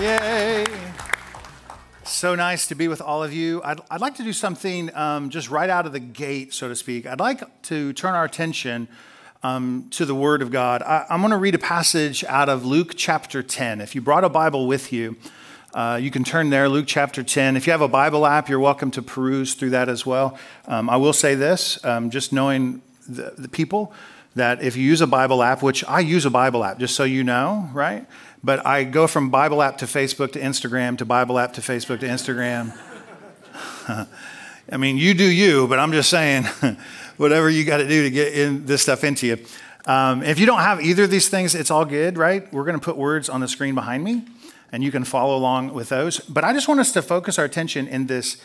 Yay! So nice to be with all of you. I'd like to do something just right out of the gate, so to speak. I'd like to turn our attention to the Word of God. I'm going to read a passage out of Luke chapter 10. If you brought a Bible with you, you can turn there, Luke chapter 10. If you have a Bible app, you're welcome to peruse through that as well. I will say this, just knowing the people, that if you use a Bible app, which I use a Bible app, just so you know, right? But I go from Bible app to Facebook to Instagram to Bible app to Facebook to Instagram. I mean, you do you, but I'm just saying, whatever you got to do to get in this stuff into you. If you don't have either of these things, it's all good, right? We're going to put words on the screen behind me, and you can follow along with those. But I just want us to focus our attention in this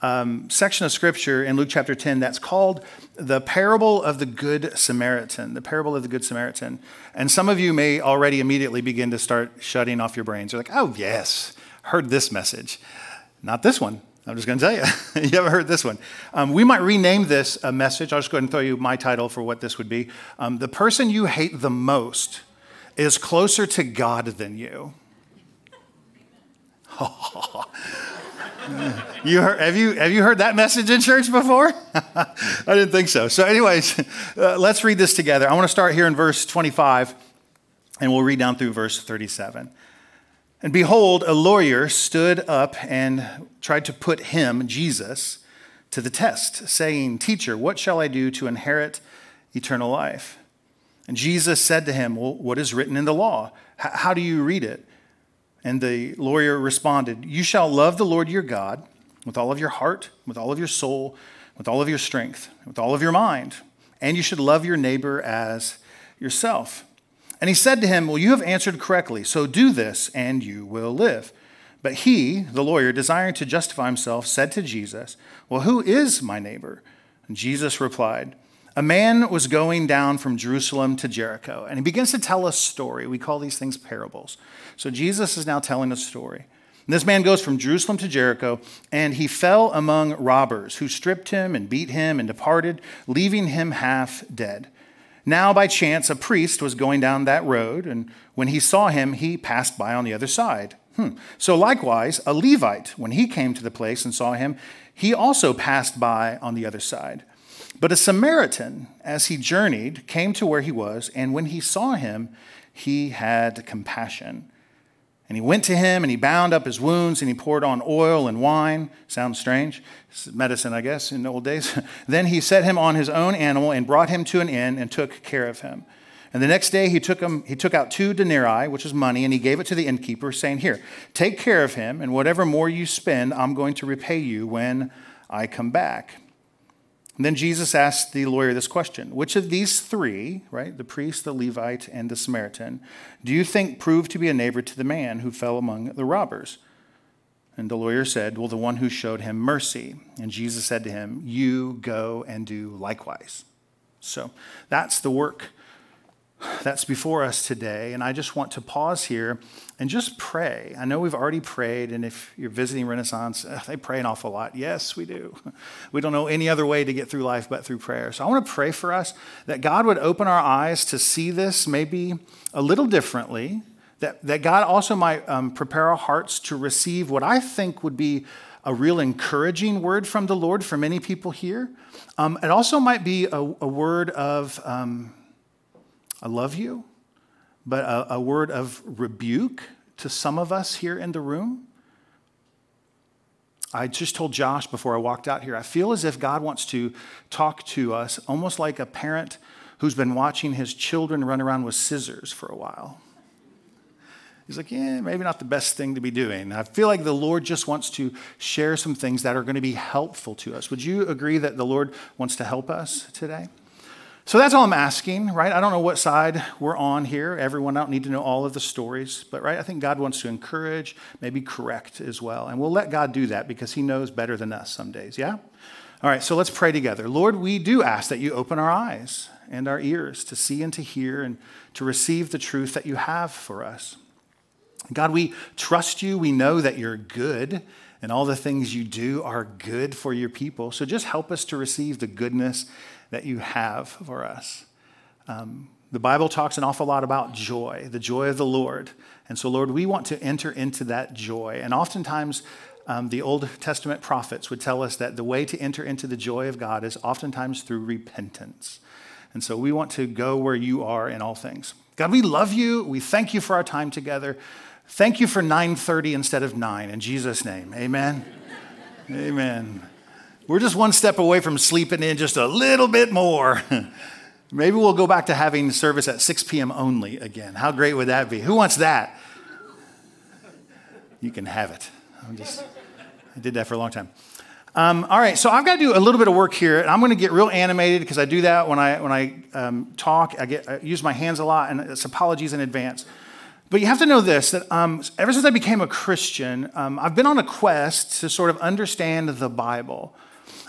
section of Scripture in Luke chapter 10 that's called the parable of the Good Samaritan, the parable of the Good Samaritan. And some of you may already immediately begin to start shutting off your brains. You're like, oh, yes, heard this message. Not this one. I'm just going to tell you. You haven't heard this one. We might rename this a message. I'll just go ahead and throw you my title for what this would be. The person you hate the most is closer to God than you. Have you heard that message in church before? I didn't think so. So anyways, let's read this together. I want to start here in verse 25, and we'll read down through verse 37. And behold, a lawyer stood up and tried to put him, Jesus, to the test, saying, "Teacher, what shall I do to inherit eternal life?" And Jesus said to him, "Well, what is written in the law? How do you read it?" And the lawyer responded, "You shall love the Lord your God with all of your heart, with all of your soul, with all of your strength, with all of your mind, and you should love your neighbor as yourself." And he said to him, "Well, you have answered correctly, so do this, and you will live." But he, the lawyer, desiring to justify himself, said to Jesus, "Well, who is my neighbor?" And Jesus replied, "A man was going down from Jerusalem to Jericho," and he begins to tell a story. We call these things parables. So Jesus is now telling a story. And this man goes from Jerusalem to Jericho, and he fell among robbers who stripped him and beat him and departed, leaving him half dead. Now by chance, a priest was going down that road, and when he saw him, he passed by on the other side. So likewise, a Levite, when he came to the place and saw him, he also passed by on the other side. But a Samaritan, as he journeyed, came to where he was, and when he saw him, he had compassion. And he went to him, and he bound up his wounds, and he poured on oil and wine. Sounds strange. It's medicine, I guess, in the old days. Then he set him on his own animal and brought him to an inn and took care of him. And the next day he took out 2 denarii, which was money, and he gave it to the innkeeper, saying, "Here, take care of him, and whatever more you spend, I'm going to repay you when I come back." And then Jesus asked the lawyer this question: which of these three, right, the priest, the Levite, and the Samaritan, do you think proved to be a neighbor to the man who fell among the robbers? And the lawyer said, "Well, the one who showed him mercy." And Jesus said to him, "You go and do likewise." So that's the work that's before us today. And I just want to pause here and just pray. I know we've already prayed, and if you're visiting Renaissance, they pray an awful lot. Yes, we do. We don't know any other way to get through life but through prayer. So I want to pray for us that God would open our eyes to see this maybe a little differently, that God also might prepare our hearts to receive what I think would be a real encouraging word from the Lord for many people here. It also might be a word of I love you, but a word of rebuke to some of us here in the room. I just told Josh before I walked out here, I feel as if God wants to talk to us almost like a parent who's been watching his children run around with scissors for a while. He's like, yeah, maybe not the best thing to be doing. I feel like the Lord just wants to share some things that are going to be helpful to us. Would you agree that the Lord wants to help us today? So that's all I'm asking, right? I don't know what side we're on here. Everyone, I don't need to know all of the stories, but right, I think God wants to encourage, maybe correct as well. And we'll let God do that because he knows better than us some days, yeah? All right, so let's pray together. Lord, we do ask that you open our eyes and our ears to see and to hear and to receive the truth that you have for us. God, we trust you. We know that you're good and all the things you do are good for your people. So just help us to receive the goodness that you have for us. The Bible talks an awful lot about joy, the joy of the Lord. And so, Lord, we want to enter into that joy. And oftentimes, the Old Testament prophets would tell us that the way to enter into the joy of God is oftentimes through repentance. And so we want to go where you are in all things. God, we love you. We thank you for our time together. Thank you for 9:30 instead of 9. In Jesus' name, amen. Amen. We're just one step away from sleeping in just a little bit more. Maybe we'll go back to having service at 6 p.m. only again. How great would that be? Who wants that? You can have it. I did that for a long time. All right, so I've got to do a little bit of work here, and I'm going to get real animated because I do that when I talk. I use my hands a lot, and it's apologies in advance. But you have to know this, that ever since I became a Christian, I've been on a quest to sort of understand the Bible.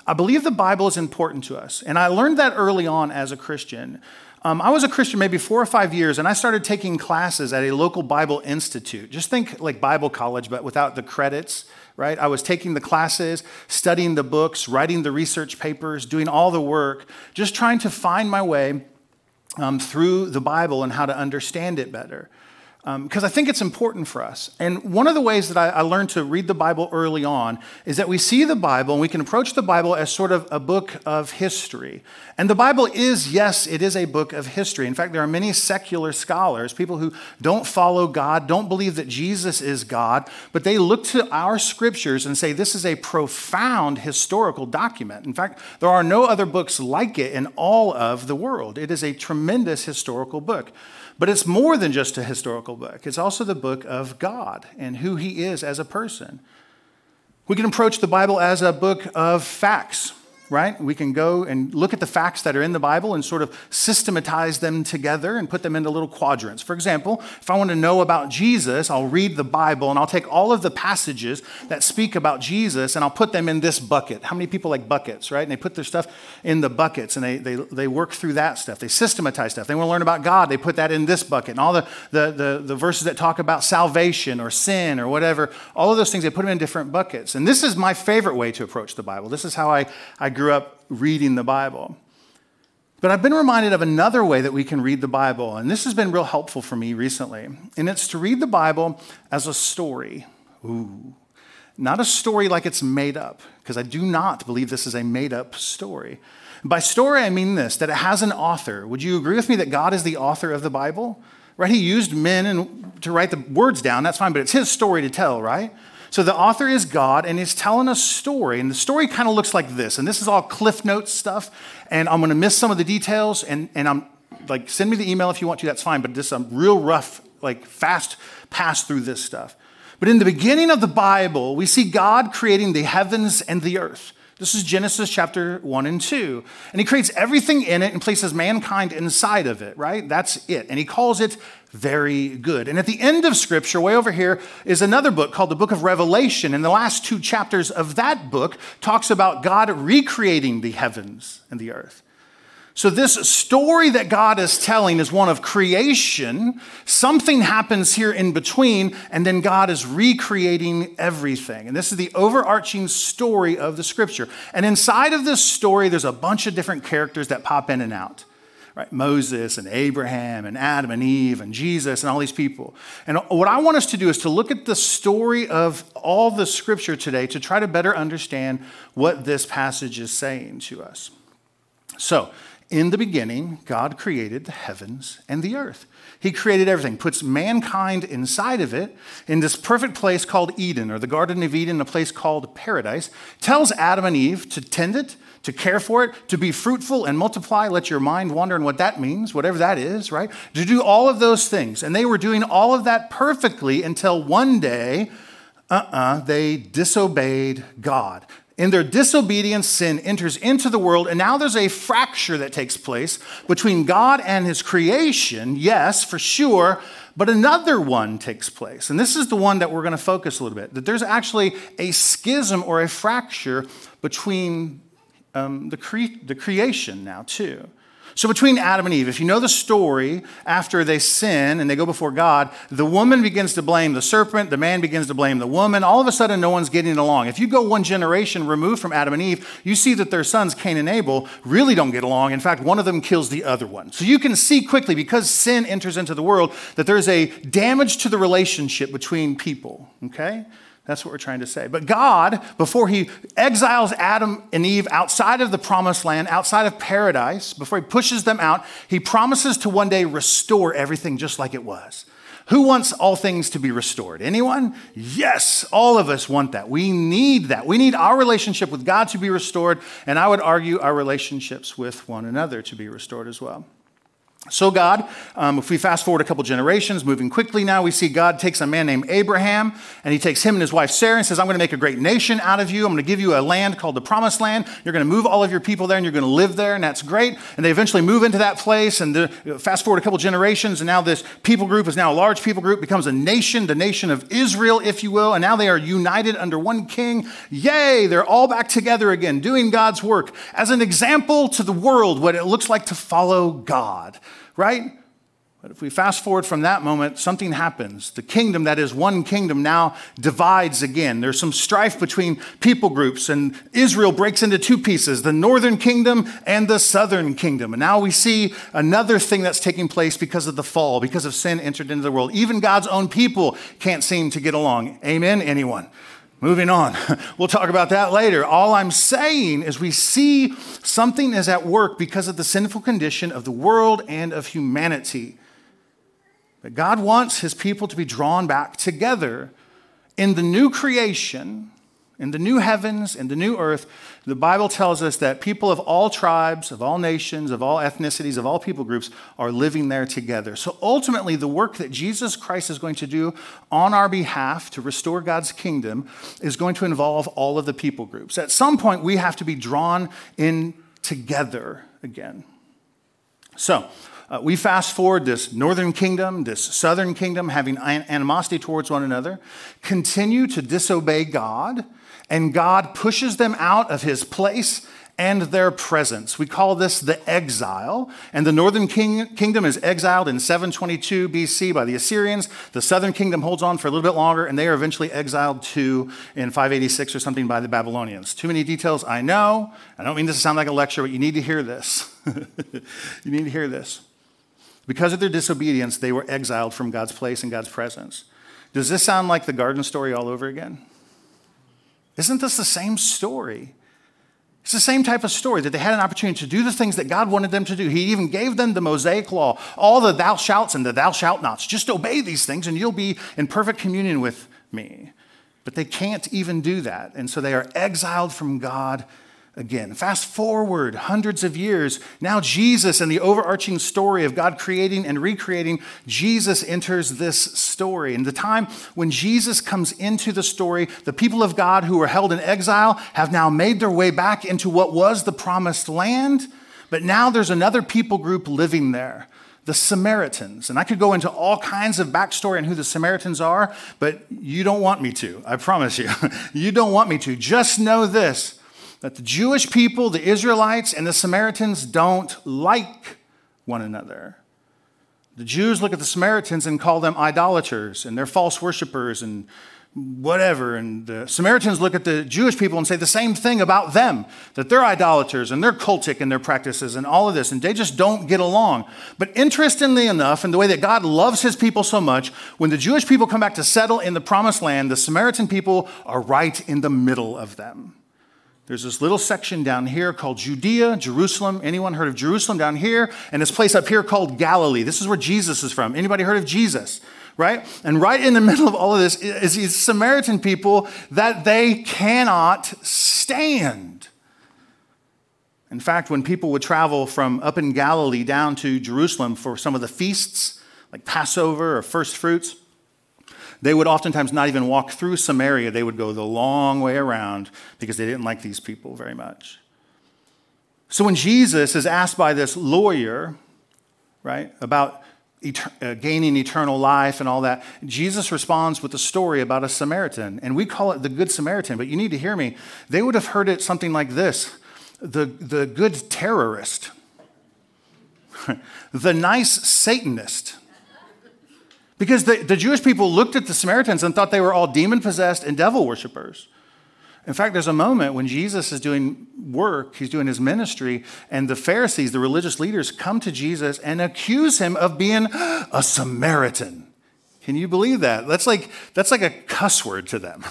I believe the Bible is important to us, and I learned that early on as a Christian. I was a Christian maybe 4 or 5 years, and I started taking classes at a local Bible institute. Just think like Bible college, but without the credits, right? I was taking the classes, studying the books, writing the research papers, doing all the work, just trying to find my way through the Bible and how to understand it better. Because I think it's important for us. And one of the ways that I learned to read the Bible early on is that we see the Bible and we can approach the Bible as sort of a book of history. And the Bible is, yes, it is a book of history. In fact, there are many secular scholars, people who don't follow God, don't believe that Jesus is God, but they look to our scriptures and say this is a profound historical document. In fact, there are no other books like it in all of the world. It is a tremendous historical book. But it's more than just a historical book. It's also the book of God and who he is as a person. We can approach the Bible as a book of facts, right? We can go and look at the facts that are in the Bible and sort of systematize them together and put them into little quadrants. For example, if I want to know about Jesus, I'll read the Bible and I'll take all of the passages that speak about Jesus and I'll put them in this bucket. How many people like buckets, right? And they put their stuff in the buckets and they work through that stuff. They systematize stuff. They want to learn about God. They put that in this bucket. And all the verses that talk about salvation or sin or whatever, all of those things, they put them in different buckets. And this is my favorite way to approach the Bible. This is how I grew up reading the Bible. But I've been reminded of another way that we can read the Bible, and this has been real helpful for me recently, and it's to read the Bible as a story. Ooh, not a story like it's made up, because I do not believe this is a made-up story. By story, I mean this, that it has an author. Would you agree with me that God is the author of the Bible? Right? He used men to write the words down, that's fine, but it's his story to tell, right? So the author is God, and he's telling a story. And the story kind of looks like this. And this is all Cliff Notes stuff. And I'm going to miss some of the details. And I'm like, send me the email if you want to. That's fine. But this is a real rough, like fast pass through this stuff. But in the beginning of the Bible, we see God creating the heavens and the earth. This is Genesis chapter 1 and 2. And he creates everything in it and places mankind inside of it, right? That's it. And he calls it very good. And at the end of Scripture, way over here, is another book called the Book of Revelation. And the last 2 chapters of that book talks about God recreating the heavens and the earth. So this story that God is telling is one of creation. Something happens here in between, and then God is recreating everything. And this is the overarching story of the scripture. And inside of this story, there's a bunch of different characters that pop in and out. Right? Moses and Abraham and Adam and Eve and Jesus and all these people. And what I want us to do is to look at the story of all the scripture today to try to better understand what this passage is saying to us. So, in the beginning, God created the heavens and the earth. He created everything, puts mankind inside of it in this perfect place called Eden, or the Garden of Eden, a place called paradise, tells Adam and Eve to tend it, to care for it, to be fruitful and multiply, let your mind wander on what that means, whatever that is, right? To do all of those things. And they were doing all of that perfectly until one day, they disobeyed God. In their disobedience, sin enters into the world, and now there's a fracture that takes place between God and his creation, yes, for sure, but another one takes place. And this is the one that we're going to focus a little bit, that there's actually a schism or a fracture between the creation now, too. So between Adam and Eve, if you know the story, after they sin and they go before God, the woman begins to blame the serpent, the man begins to blame the woman. All of a sudden, no one's getting along. If you go one generation removed from Adam and Eve, you see that their sons, Cain and Abel, really don't get along. In fact, one of them kills the other one. So you can see quickly, because sin enters into the world, that there's a damage to the relationship between people, okay? That's what we're trying to say. But God, before he exiles Adam and Eve outside of the Promised Land, outside of paradise, before he pushes them out, he promises to one day restore everything just like it was. Who wants all things to be restored? Anyone? Yes, all of us want that. We need that. We need our relationship with God to be restored, and I would argue our relationships with one another to be restored as well. So God, if we fast forward a couple generations, moving quickly now, we see God takes a man named Abraham, and he takes him and his wife Sarah and says, I'm going to make a great nation out of you. I'm going to give you a land called the Promised Land. You're going to move all of your people there, and you're going to live there, and that's great. And they eventually move into that place, and fast forward a couple generations, and now this people group is now a large people group, becomes a nation, the nation of Israel, if you will, and now they are united under one king. Yay! They're all back together again, doing God's work as an example to the world, what it looks like to follow God. Right? But if we fast forward from that moment, something happens. The kingdom, that is one kingdom, now divides again. There's some strife between people groups, and Israel breaks into two pieces, the northern kingdom and the southern kingdom. And now we see another thing that's taking place because of the fall, because of sin entered into the world. Even God's own people can't seem to get along. Amen, anyone? Moving on. We'll talk about that later. All I'm saying is we see something is at work because of the sinful condition of the world and of humanity. But God wants his people to be drawn back together in the new creation, in the new heavens, in the new earth. The Bible tells us that people of all tribes, of all nations, of all ethnicities, of all people groups are living there together. So ultimately, the work that Jesus Christ is going to do on our behalf to restore God's kingdom is going to involve all of the people groups. At some point, we have to be drawn in together again. So we fast forward this northern kingdom, this southern kingdom, having animosity towards one another, continue to disobey God, and God pushes them out of his place and their presence. We call this the exile. And the northern kingdom is exiled in 722 BC by the Assyrians. The southern kingdom holds on for a little bit longer, and they are eventually exiled to in 586 or something by the Babylonians. Too many details, I know. I don't mean this to sound like a lecture, but you need to hear this. You need to hear this. Because of their disobedience, they were exiled from God's place and God's presence. Does this sound like the garden story all over again? Isn't this the same story? It's the same type of story, that they had an opportunity to do the things that God wanted them to do. He even gave them the Mosaic Law, all the thou shalt and the thou shalt nots. Just obey these things and you'll be in perfect communion with me. But they can't even do that. And so they are exiled from God again. Fast forward hundreds of years. Now Jesus, and the overarching story of God creating and recreating, Jesus enters this story. And the time when Jesus comes into the story, the people of God who were held in exile have now made their way back into what was the Promised Land. But now there's another people group living there, the Samaritans. And I could go into all kinds of backstory on who the Samaritans are, but you don't want me to. I promise you. You don't want me to. Just know this, that the Jewish people, the Israelites, and the Samaritans don't like one another. The Jews look at the Samaritans and call them idolaters, and they're false worshipers and whatever. And the Samaritans look at the Jewish people and say the same thing about them, that they're idolaters and they're cultic in their practices and all of this, and they just don't get along. But interestingly enough, in the way that God loves his people so much, when the Jewish people come back to settle in the Promised Land, the Samaritan people are right in the middle of them. There's this little section down here called Judea, Jerusalem. Anyone heard of Jerusalem down here? And this place up here called Galilee. This is where Jesus is from. Anybody heard of Jesus? Right? And right in the middle of all of this is these Samaritan people that they cannot stand. In fact, when people would travel from up in Galilee down to Jerusalem for some of the feasts, like Passover or first fruits, They would oftentimes not even walk through Samaria. They would go the long way around because they didn't like these people very much. So when Jesus is asked by this lawyer, right, about gaining eternal life and all that, Jesus responds with a story about a Samaritan. And we call it the Good Samaritan, but you need to hear me. They would have heard it something like this: the good terrorist, the nice Satanist. Because the Jewish people looked at the Samaritans and thought they were all demon-possessed and devil worshipers. In fact, there's a moment when Jesus is doing work, he's doing his ministry, and the Pharisees, the religious leaders, come to Jesus and accuse him of being a Samaritan. Can you believe that? That's like a cuss word to them,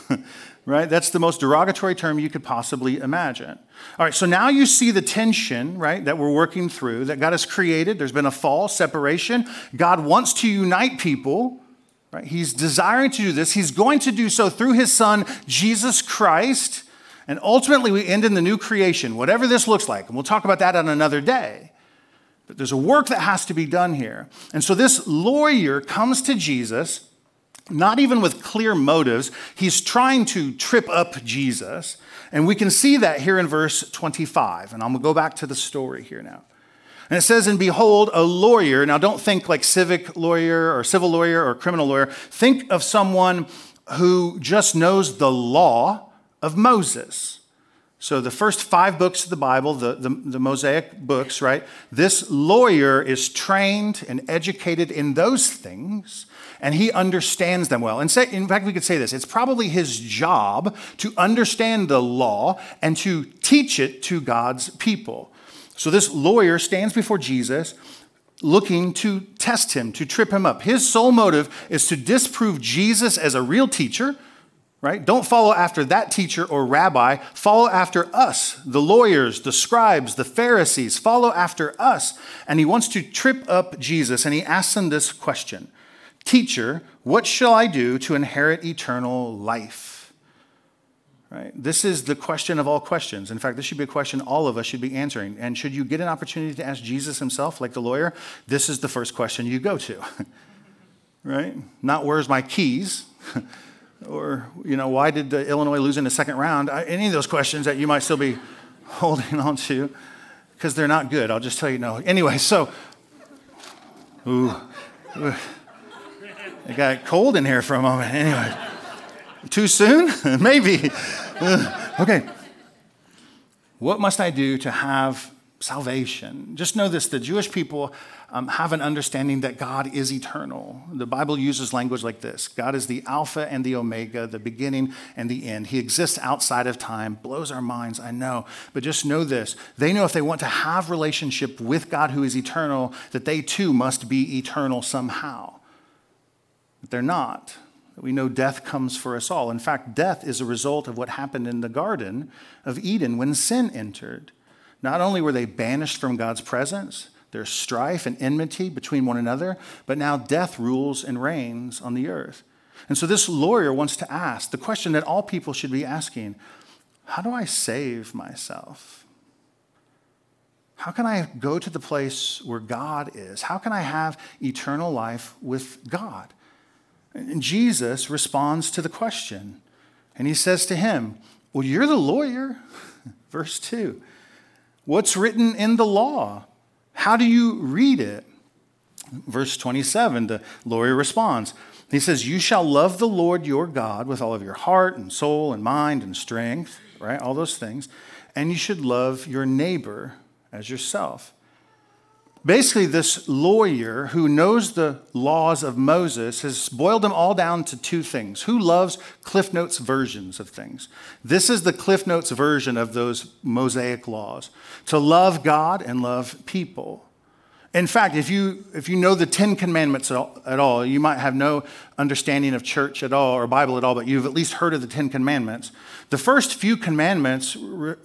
right? That's the most derogatory term you could possibly imagine. All right, so now you see the tension, right, that we're working through, that God has created. There's been a fall, separation. God wants to unite people, right? He's desiring to do this. He's going to do so through his son, Jesus Christ. And ultimately, we end in the new creation, whatever this looks like. And we'll talk about that on another day. But there's a work that has to be done here. And so this lawyer comes to Jesus, not even with clear motives. He's trying to trip up Jesus. And we can see that here in verse 25. And I'm going to go back to the story here now. And it says, and behold, a lawyer. Now, don't think like civic lawyer or civil lawyer or criminal lawyer. Think of someone who just knows the law of Moses. So the first 5 books of the Bible, the Mosaic books, right? This lawyer is trained and educated in those things, and he understands them well. And in fact, we could say this. It's probably his job to understand the law and to teach it to God's people. So this lawyer stands before Jesus looking to test him, to trip him up. His sole motive is to disprove Jesus as a real teacher, right? Don't follow after that teacher or rabbi. Follow after us, the lawyers, the scribes, the Pharisees. Follow after us. And he wants to trip up Jesus, and he asks him this question: Teacher, what shall I do to inherit eternal life? Right? This is the question of all questions. In fact, this should be a question all of us should be answering. And should you get an opportunity to ask Jesus himself, like the lawyer, this is the first question you go to, right? Not where's my keys, or, why did Illinois lose in the second round? Any of those questions that you might still be holding on to, because they're not good. I'll just tell you no. Anyway, so, it got cold in here for a moment. Anyway. Too soon? Maybe. Okay. What must I do to have salvation? Just know this, the Jewish people have an understanding that God is eternal. The Bible uses language like this: God is the Alpha and the Omega, the beginning and the end. He exists outside of time. Blows our minds, I know. But just know this, they know if they want to have relationship with God who is eternal, that they too must be eternal somehow. But they're not. We know death comes for us all. In fact, death is a result of what happened in the Garden of Eden when sin entered. Not only were they banished from God's presence, there's strife and enmity between one another, but now death rules and reigns on the earth. And so this lawyer wants to ask the question that all people should be asking: how do I save myself? How can I go to the place where God is? How can I have eternal life with God? And Jesus responds to the question, and he says to him, well, you're the lawyer. Verse 2, what's written in the law? How do you read it? Verse 27, the lawyer responds. He says, you shall love the Lord your God with all of your heart and soul and mind and strength, right? All those things. And you should love your neighbor as yourself. Basically, this lawyer who knows the laws of Moses has boiled them all down to 2 things. Who loves Cliff Notes versions of things? This is the Cliff Notes version of those Mosaic laws: to love God and love people. In fact, if you know the 10 Commandments at all, you might have no understanding of church at all or Bible at all, but you've at least heard of the 10 Commandments. The first few commandments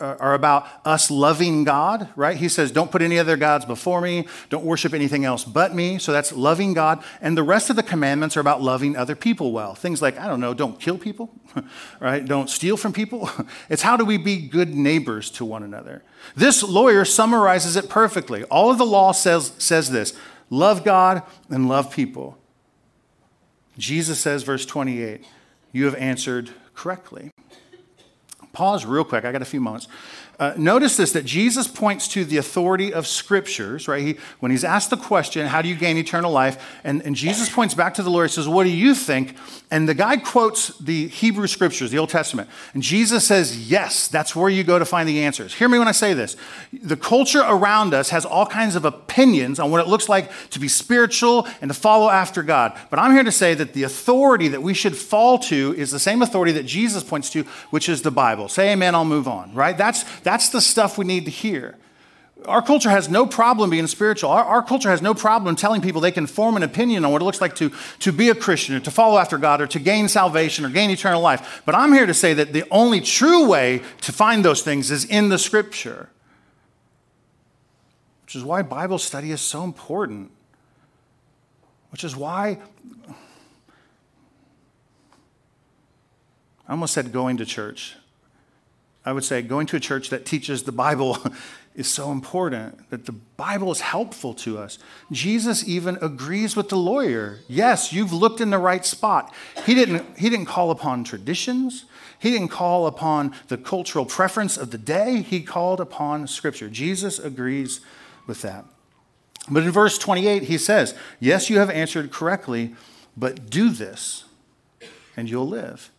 are about us loving God, right? He says, don't put any other gods before me. Don't worship anything else but me. So that's loving God. And the rest of the commandments are about loving other people well. Things like, don't kill people, right? Don't steal from people. It's how do we be good neighbors to one another? This lawyer summarizes it perfectly. All of the law says this: love God and love people. Jesus says, verse 28, you have answered correctly. Pause real quick. I got a few moments. Notice this, that Jesus points to the authority of scriptures, right? When he's asked the question, how do you gain eternal life? And Jesus points back to the Lord. He says, what do you think? And the guy quotes the Hebrew scriptures, the Old Testament. And Jesus says, yes, that's where you go to find the answers. Hear me when I say this. The culture around us has all kinds of opinions on what it looks like to be spiritual and to follow after God. But I'm here to say that the authority that we should fall to is the same authority that Jesus points to, which is the Bible. Say amen, I'll move on, right? That's the stuff we need to hear. Our culture has no problem being spiritual. Our culture has no problem telling people they can form an opinion on what it looks like to be a Christian or to follow after God or to gain salvation or gain eternal life. But I'm here to say that the only true way to find those things is in the scripture, which is why Bible study is so important, which is why I almost said going to church. I would say going to a church that teaches the Bible is so important, that the Bible is helpful to us. Jesus even agrees with the lawyer. Yes, you've looked in the right spot. He didn't call upon traditions. He didn't call upon the cultural preference of the day. He called upon Scripture. Jesus agrees with that. But in verse 28, he says, yes, you have answered correctly, but do this and you'll live.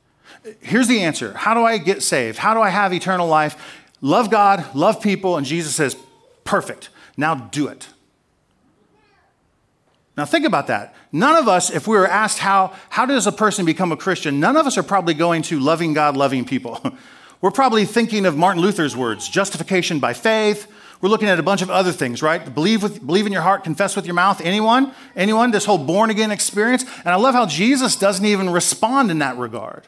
Here's the answer. How do I get saved? How do I have eternal life? Love God, love people, and Jesus says, perfect. Now do it. Now think about that. None of us, if we were asked how does a person become a Christian, none of us are probably going to loving God, loving people. We're probably thinking of Martin Luther's words, justification by faith. We're looking at a bunch of other things, right? Believe in your heart, confess with your mouth. Anyone, this whole born again experience. And I love how Jesus doesn't even respond in that regard.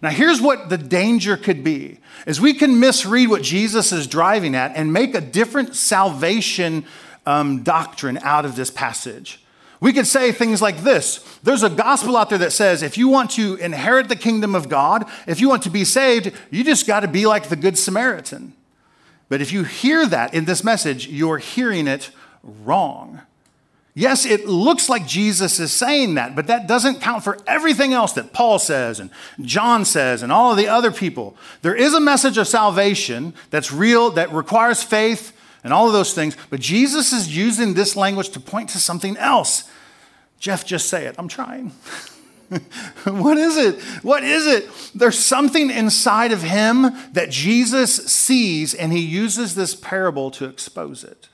Now, here's what the danger could be, is we can misread what Jesus is driving at and make a different salvation doctrine out of this passage. We could say things like this. There's a gospel out there that says, if you want to inherit the kingdom of God, if you want to be saved, you just got to be like the Good Samaritan. But if you hear that in this message, you're hearing it wrong. Yes, it looks like Jesus is saying that, but that doesn't count for everything else that Paul says and John says and all of the other people. There is a message of salvation that's real, that requires faith and all of those things, but Jesus is using this language to point to something else. Jeff, just say it. I'm trying. What is it? There's something inside of him that Jesus sees, and he uses this parable to expose it.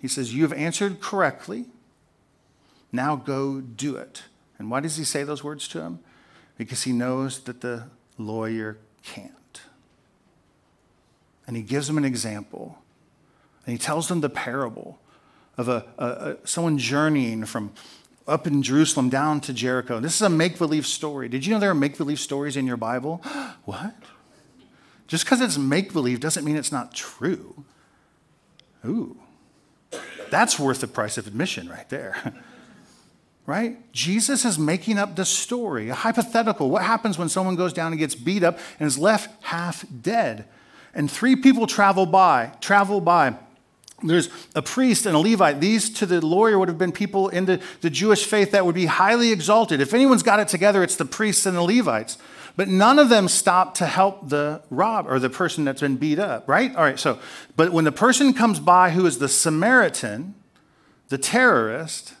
He says, you've answered correctly. Now go do it. And why does he say those words to him? Because he knows that the lawyer can't. And he gives him an example. And he tells them the parable of someone journeying from up in Jerusalem down to Jericho. This is a make-believe story. Did you know there are make-believe stories in your Bible? What? Just because it's make-believe doesn't mean it's not true. Ooh. That's worth the price of admission right there, right? Jesus is making up the story, a hypothetical. What happens when someone goes down and gets beat up and is left half dead? And three people travel by. There's a priest and a Levite. These to the lawyer would have been people in the Jewish faith that would be highly exalted. If anyone's got it together, it's the priests and the Levites. But none of them stopped to help the robber or the person that's been beat up, right? All right, so, but when the person comes by who is the Samaritan, the terrorist,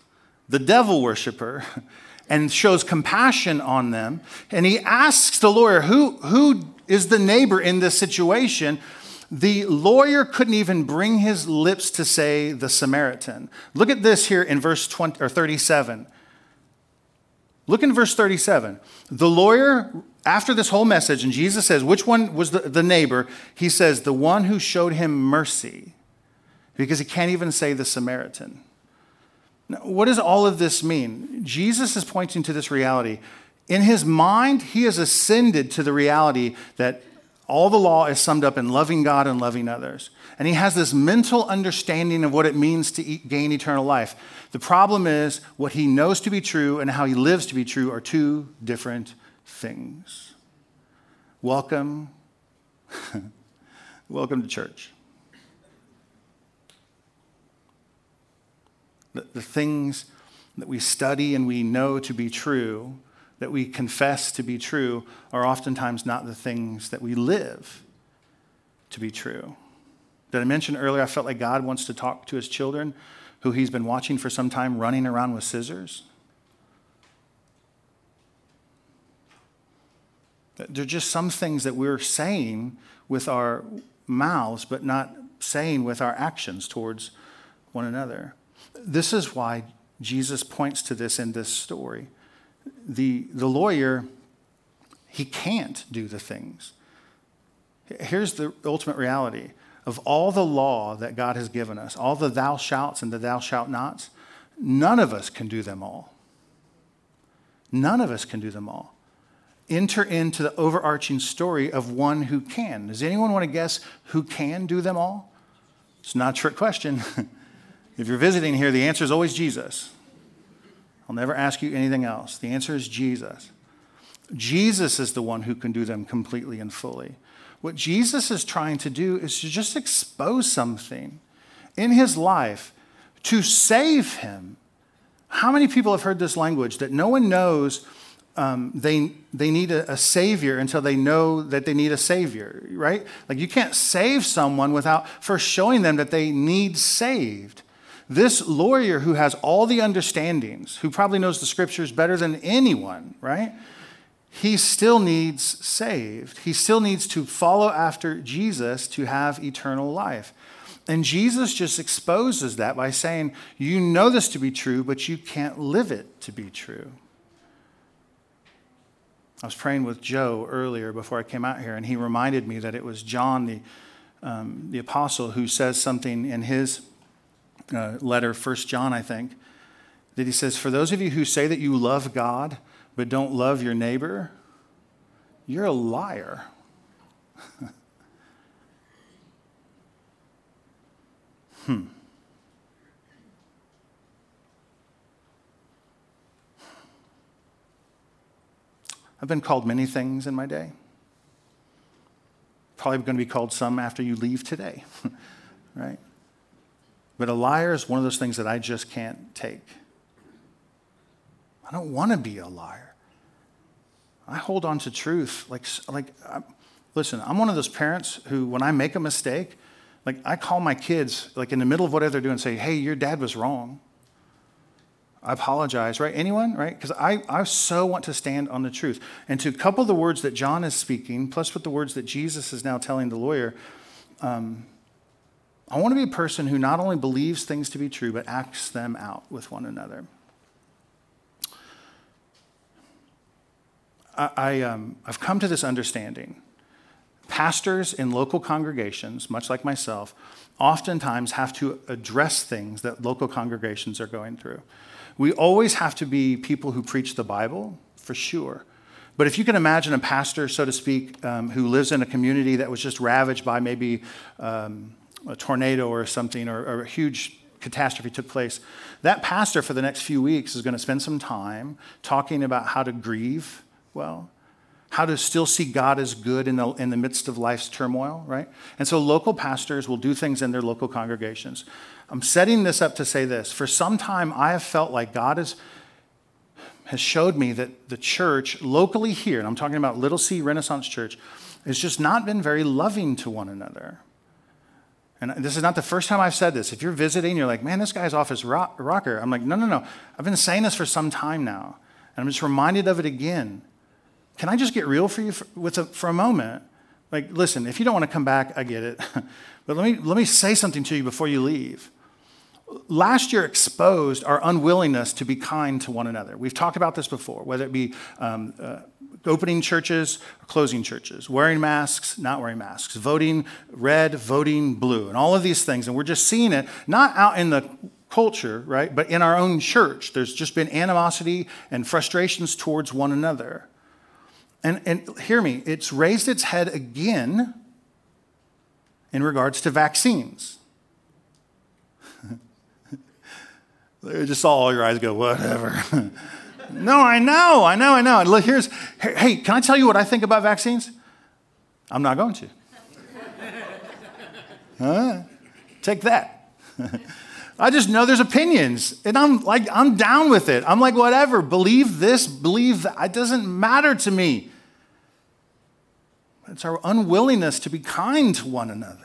the devil worshiper, and shows compassion on them, and he asks the lawyer, who is the neighbor in this situation? The lawyer couldn't even bring his lips to say the Samaritan. Look at this here in verse 20 or 37. Look in verse 37. The lawyer, after this whole message, and Jesus says, which one was the neighbor? He says, the one who showed him mercy, because he can't even say the Samaritan. Now, what does all of this mean? Jesus is pointing to this reality. In his mind, he has ascended to the reality that all the law is summed up in loving God and loving others. And he has this mental understanding of what it means to gain eternal life. The problem is what he knows to be true and how he lives to be true are two different things. Welcome to church. The things that we study and we know to be true, that we confess to be true, are oftentimes not the things that we live to be true. Did I mention earlier I felt like God wants to talk to his children who he's been watching for some time running around with scissors? There are just some things that we're saying with our mouths, but not saying with our actions towards one another. This is why Jesus points to this in this story. The lawyer, he can't do the things. Here's the ultimate reality. Of all the law that God has given us, all the thou shalt and the thou shalt nots, none of us can do them all. None of us can do them all. Enter into the overarching story of one who can. Does anyone want to guess who can do them all? It's not a trick question. If you're visiting here, the answer is always Jesus. I'll never ask you anything else. The answer is Jesus. Jesus is the one who can do them completely and fully. What Jesus is trying to do is to just expose something in his life to save him. How many people have heard this language that no one knows they need a savior until they know that they need a savior, right? Like you can't save someone without first showing them that they need saved. This lawyer who has all the understandings, who probably knows the scriptures better than anyone, right? He still needs saved. He still needs to follow after Jesus to have eternal life. And Jesus just exposes that by saying, you know this to be true, but you can't live it to be true. I was praying with Joe earlier before I came out here, and he reminded me that it was John, the apostle, who says something in his letter, 1 John, I think, that he says, for those of you who say that you love God but don't love your neighbor, you're a liar. I've been called many things in my day. Probably going to be called some after you leave today, right? But a liar is one of those things that I just can't take. I don't want to be a liar. I hold on to truth. Listen, I'm one of those parents who, when I make a mistake, like I call my kids, like in the middle of whatever they're doing, and say, "Hey, your dad was wrong. I apologize," right? Anyone, right? Because I so want to stand on the truth. And to couple the words that John is speaking, plus with the words that Jesus is now telling the lawyer, I want to be a person who not only believes things to be true, but acts them out with one another. I've come to this understanding. Pastors in local congregations, much like myself, oftentimes have to address things that local congregations are going through. We always have to be people who preach the Bible, for sure. But if you can imagine a pastor, so to speak, who lives in a community that was just ravaged by maybe a tornado or something, or a huge catastrophe took place, that pastor for the next few weeks is going to spend some time talking about how to grieve well, how to still see God as good in the midst of life's turmoil, right? And so local pastors will do things in their local congregations. I'm setting this up to say this. For some time, I have felt like God has showed me that the church locally here, and I'm talking about Little C Renaissance Church, has just not been very loving to one another. And this is not the first time I've said this. If you're visiting, you're like, man, this guy's off his rocker. I'm like, no. I've been saying this for some time now, and I'm just reminded of it again. Can I just get real for you for a moment? Like, listen, if you don't want to come back, I get it. But let me say something to you before you leave. Last year exposed our unwillingness to be kind to one another. We've talked about this before, whether it be opening churches or closing churches, wearing masks, not wearing masks, voting red, voting blue, and all of these things. And we're just seeing it, not out in the culture, right? But in our own church, there's just been animosity and frustrations towards one another. And hear me, it's raised its head again in regards to vaccines. I just saw all your eyes go, whatever. No, I know. And look, hey, can I tell you what I think about vaccines? I'm not going to. Huh? Take that. I just know there's opinions, and I'm down with it. I'm like, whatever, believe this, believe that. It doesn't matter to me. It's our unwillingness to be kind to one another.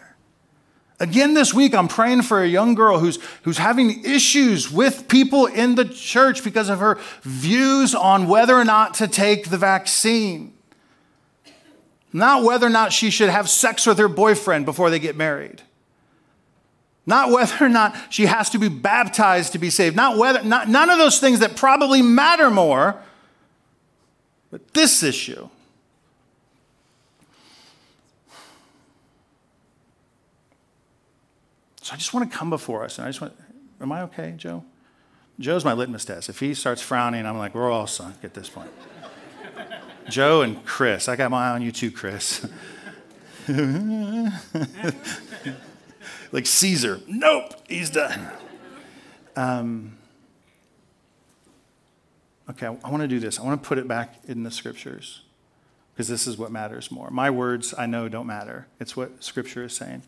Again, this week, I'm praying for a young girl who's having issues with people in the church because of her views on whether or not to take the vaccine. Not whether or not she should have sex with her boyfriend before they get married. Not whether or not she has to be baptized to be saved. None of those things that probably matter more, but this issue. So I just want to come before us, and I just want, am I okay, Joe? Joe's my litmus test. If he starts frowning, I'm like, we're all sunk at this point. Joe and Chris. I got my eye on you too, Chris. Like Caesar. Nope, he's done. Okay, I want to do this. I want to put it back in the scriptures because this is what matters more. My words, I know, don't matter. It's what scripture is saying.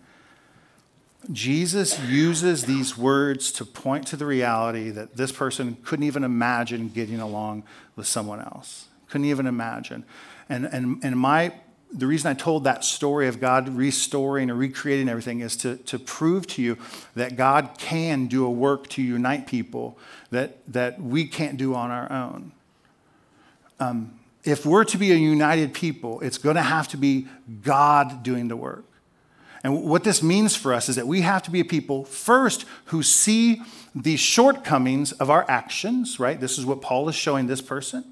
Jesus uses these words to point to the reality that this person couldn't even imagine getting along with someone else. Couldn't even imagine. And the reason I told that story of God restoring or recreating everything is to prove to you that God can do a work to unite people that we can't do on our own. If we're to be a united people, it's going to have to be God doing the work. And what this means for us is that we have to be a people first who see the shortcomings of our actions, right? This is what Paul is showing this person.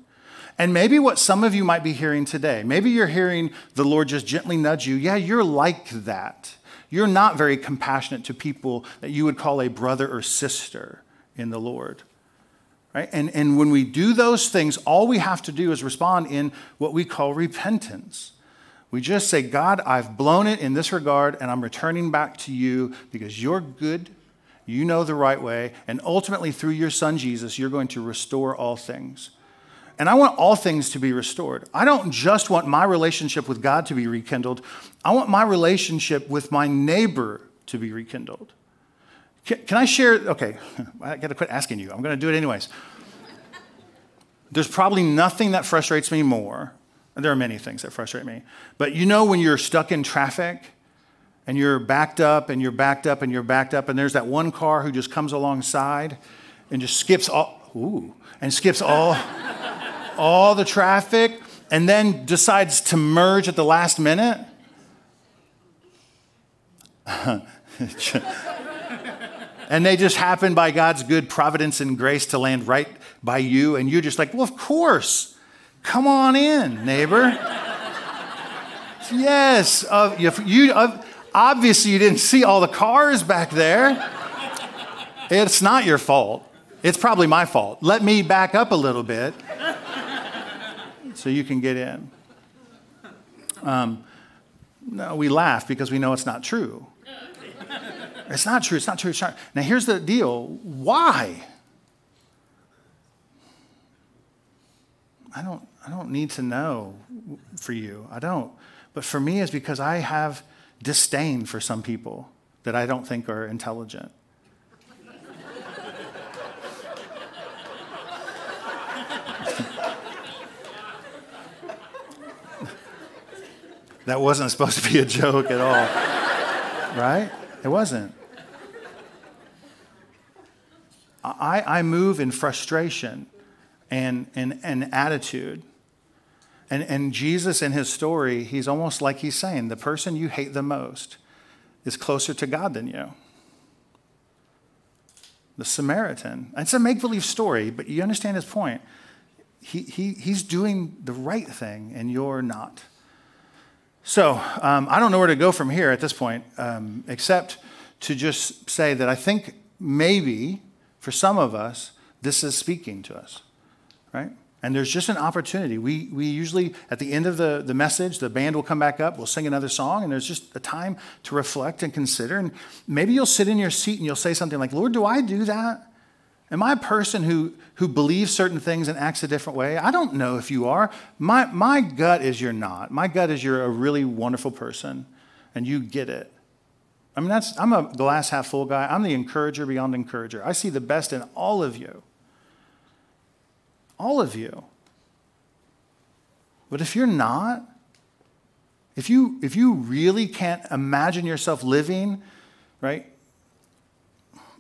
And maybe what some of you might be hearing today, maybe you're hearing the Lord just gently nudge you. Yeah, you're like that. You're not very compassionate to people that you would call a brother or sister in the Lord, right? And when we do those things, all we have to do is respond in what we call repentance. We just say, God, I've blown it in this regard, and I'm returning back to you because you're good, you know the right way, and ultimately through your son Jesus, you're going to restore all things. And I want all things to be restored. I don't just want my relationship with God to be rekindled. I want my relationship with my neighbor to be rekindled. Can I share? Okay, I got to quit asking you. I'm going to do it anyways. There's probably nothing that frustrates me more. There are many things that frustrate me. But you know when you're stuck in traffic and you're backed up and you're backed up and you're backed up, and there's that one car who just comes alongside and just skips all all the traffic, and then decides to merge at the last minute? And they just happen by God's good providence and grace to land right by you, and you're just like, well, of course. Come on in, neighbor. Yes. Obviously, you didn't see all the cars back there. It's not your fault. It's probably my fault. Let me back up a little bit so you can get in. No, we laugh because we know it's not true. It's not true. It's not true. It's not. Now, here's the deal. Why? I don't need to know for you. I don't. But for me, it's because I have disdain for some people that I don't think are intelligent. That wasn't supposed to be a joke at all, right? It wasn't. I move in frustration and attitude. And Jesus in his story, he's almost like he's saying, the person you hate the most is closer to God than you. The Samaritan. It's a make-believe story, but you understand his point. He's doing the right thing, and you're not. So I don't know where to go from here at this point, except to just say that I think maybe for some of us, this is speaking to us, right? And there's just an opportunity. We usually, at the end of the message, the band will come back up, we'll sing another song, and there's just a time to reflect and consider. And maybe you'll sit in your seat and you'll say something like, Lord, do I do that? Am I a person who believes certain things and acts a different way? I don't know if you are. My gut is you're not. My gut is you're a really wonderful person, and you get it. I mean, I'm a glass half full guy. I'm the encourager beyond encourager. I see the best in all of you. All of you. But if you're not, if you really can't imagine yourself living, right,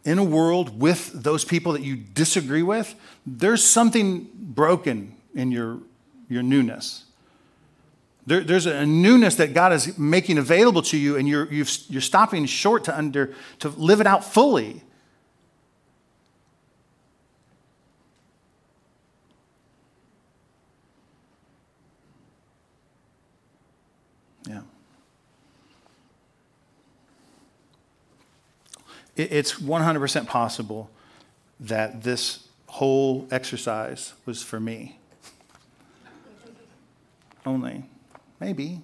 in a world with those people that you disagree with, there's something broken in your newness. There's a newness that God is making available to you, and you're stopping short to live it out fully. Yeah. It's 100% possible that this whole exercise was for me only. Maybe.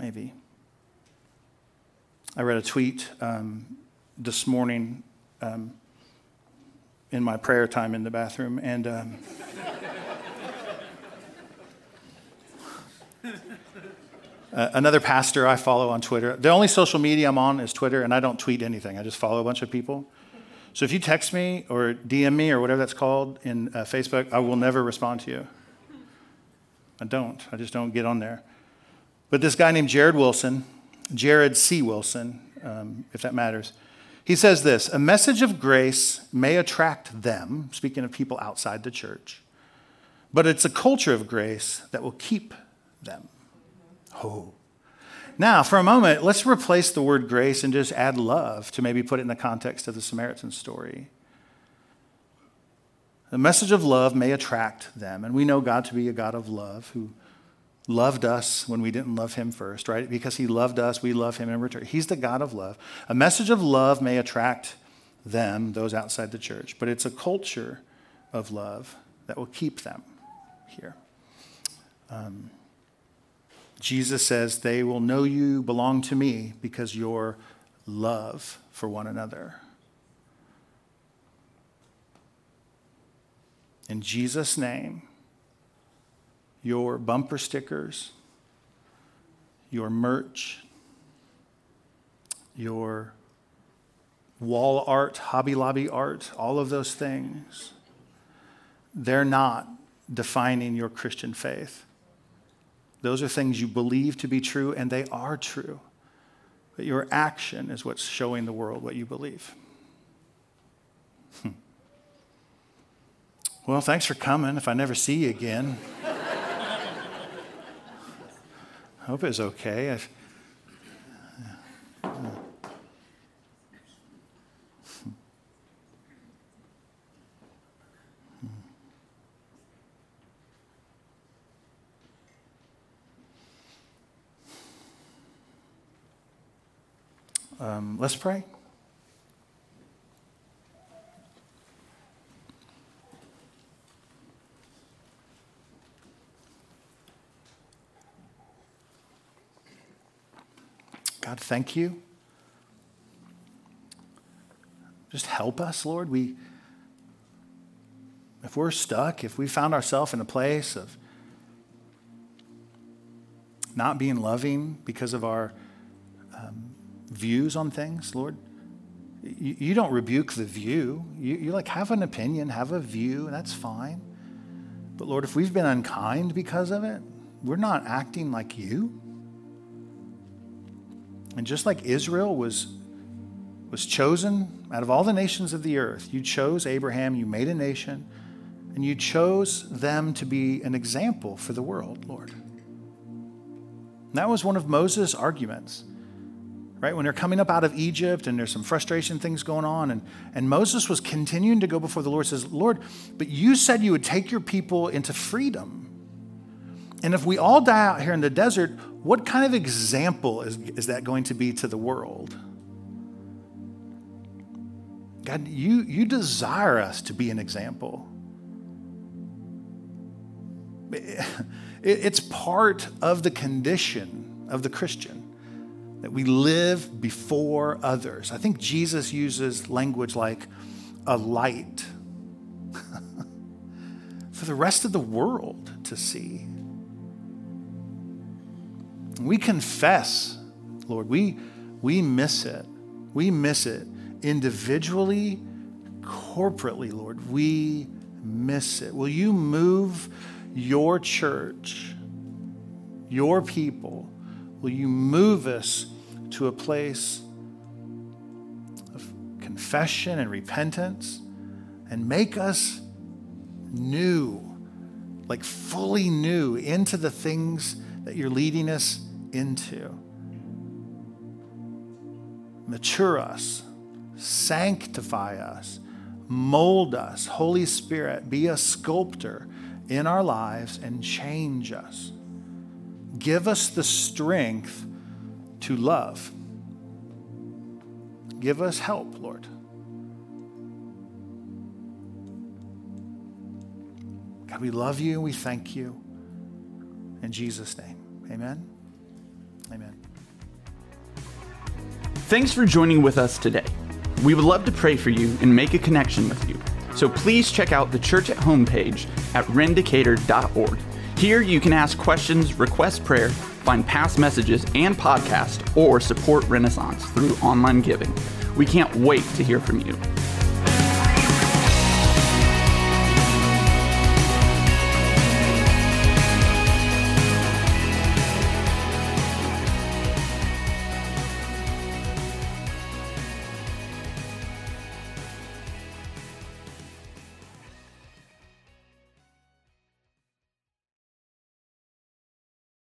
I read a tweet this morning in my prayer time in the bathroom, and another pastor I follow on Twitter. The only social media I'm on is Twitter, and I don't tweet anything. I just follow a bunch of people. So if you text me or DM me or whatever that's called in Facebook, I will never respond to you. I just don't get on there. But this guy named Jared C. Wilson, if that matters, he says this: a message of grace may attract them, speaking of people outside the church, but it's a culture of grace that will keep them. Oh. Now, for a moment, let's replace the word grace and just add love to maybe put it in the context of the Samaritan story. The message of love may attract them. And we know God to be a God of love who loved us when we didn't love him first, right? Because he loved us, we love him in return. He's the God of love. A message of love may attract them, those outside the church, but it's a culture of love that will keep them here. Jesus says, they will know you belong to me because your love for one another. In Jesus' name, your bumper stickers, your merch, your wall art, Hobby Lobby art, all of those things, they're not defining your Christian faith. Those are things you believe to be true, and they are true. But your action is what's showing the world what you believe. Well, thanks for coming if I never see you again. I hope it was okay. Let's pray. God, thank you. Just help us, Lord. If we're stuck, if we found ourselves in a place of not being loving because of our views on things, Lord, you don't rebuke the view. You like have an opinion, have a view, and that's fine. But Lord, if we've been unkind because of it, we're not acting like you. And just like Israel was chosen out of all the nations of the earth, you chose Abraham, you made a nation, and you chose them to be an example for the world, Lord. And that was one of Moses' arguments, right? When they're coming up out of Egypt and there's some frustration things going on, and Moses was continuing to go before the Lord, says, Lord, but you said you would take your people into freedom. And if we all die out here in the desert, what kind of example is that going to be to the world? God, you desire us to be an example. It's part of the condition of the Christian that we live before others. I think Jesus uses language like a light for the rest of the world to see. We confess, Lord, we we miss it. We miss it individually, corporately, Lord. We miss it. Will you move your church, your people? Will you move us to a place of confession and repentance and make us new, like fully new, into the things that you're leading us into? Mature us, sanctify us, mold us. Holy Spirit, be a sculptor in our lives and change us. Give us the strength to love. Give us help, Lord. God, we love you and we thank you. In Jesus' name, amen. Amen. Thanks for joining with us today. We would love to pray for you and make a connection with you. So please check out the Church at Home page at Rendicator.org. Here you can ask questions, request prayer, find past messages and podcasts, or support Renaissance through online giving. We can't wait to hear from you.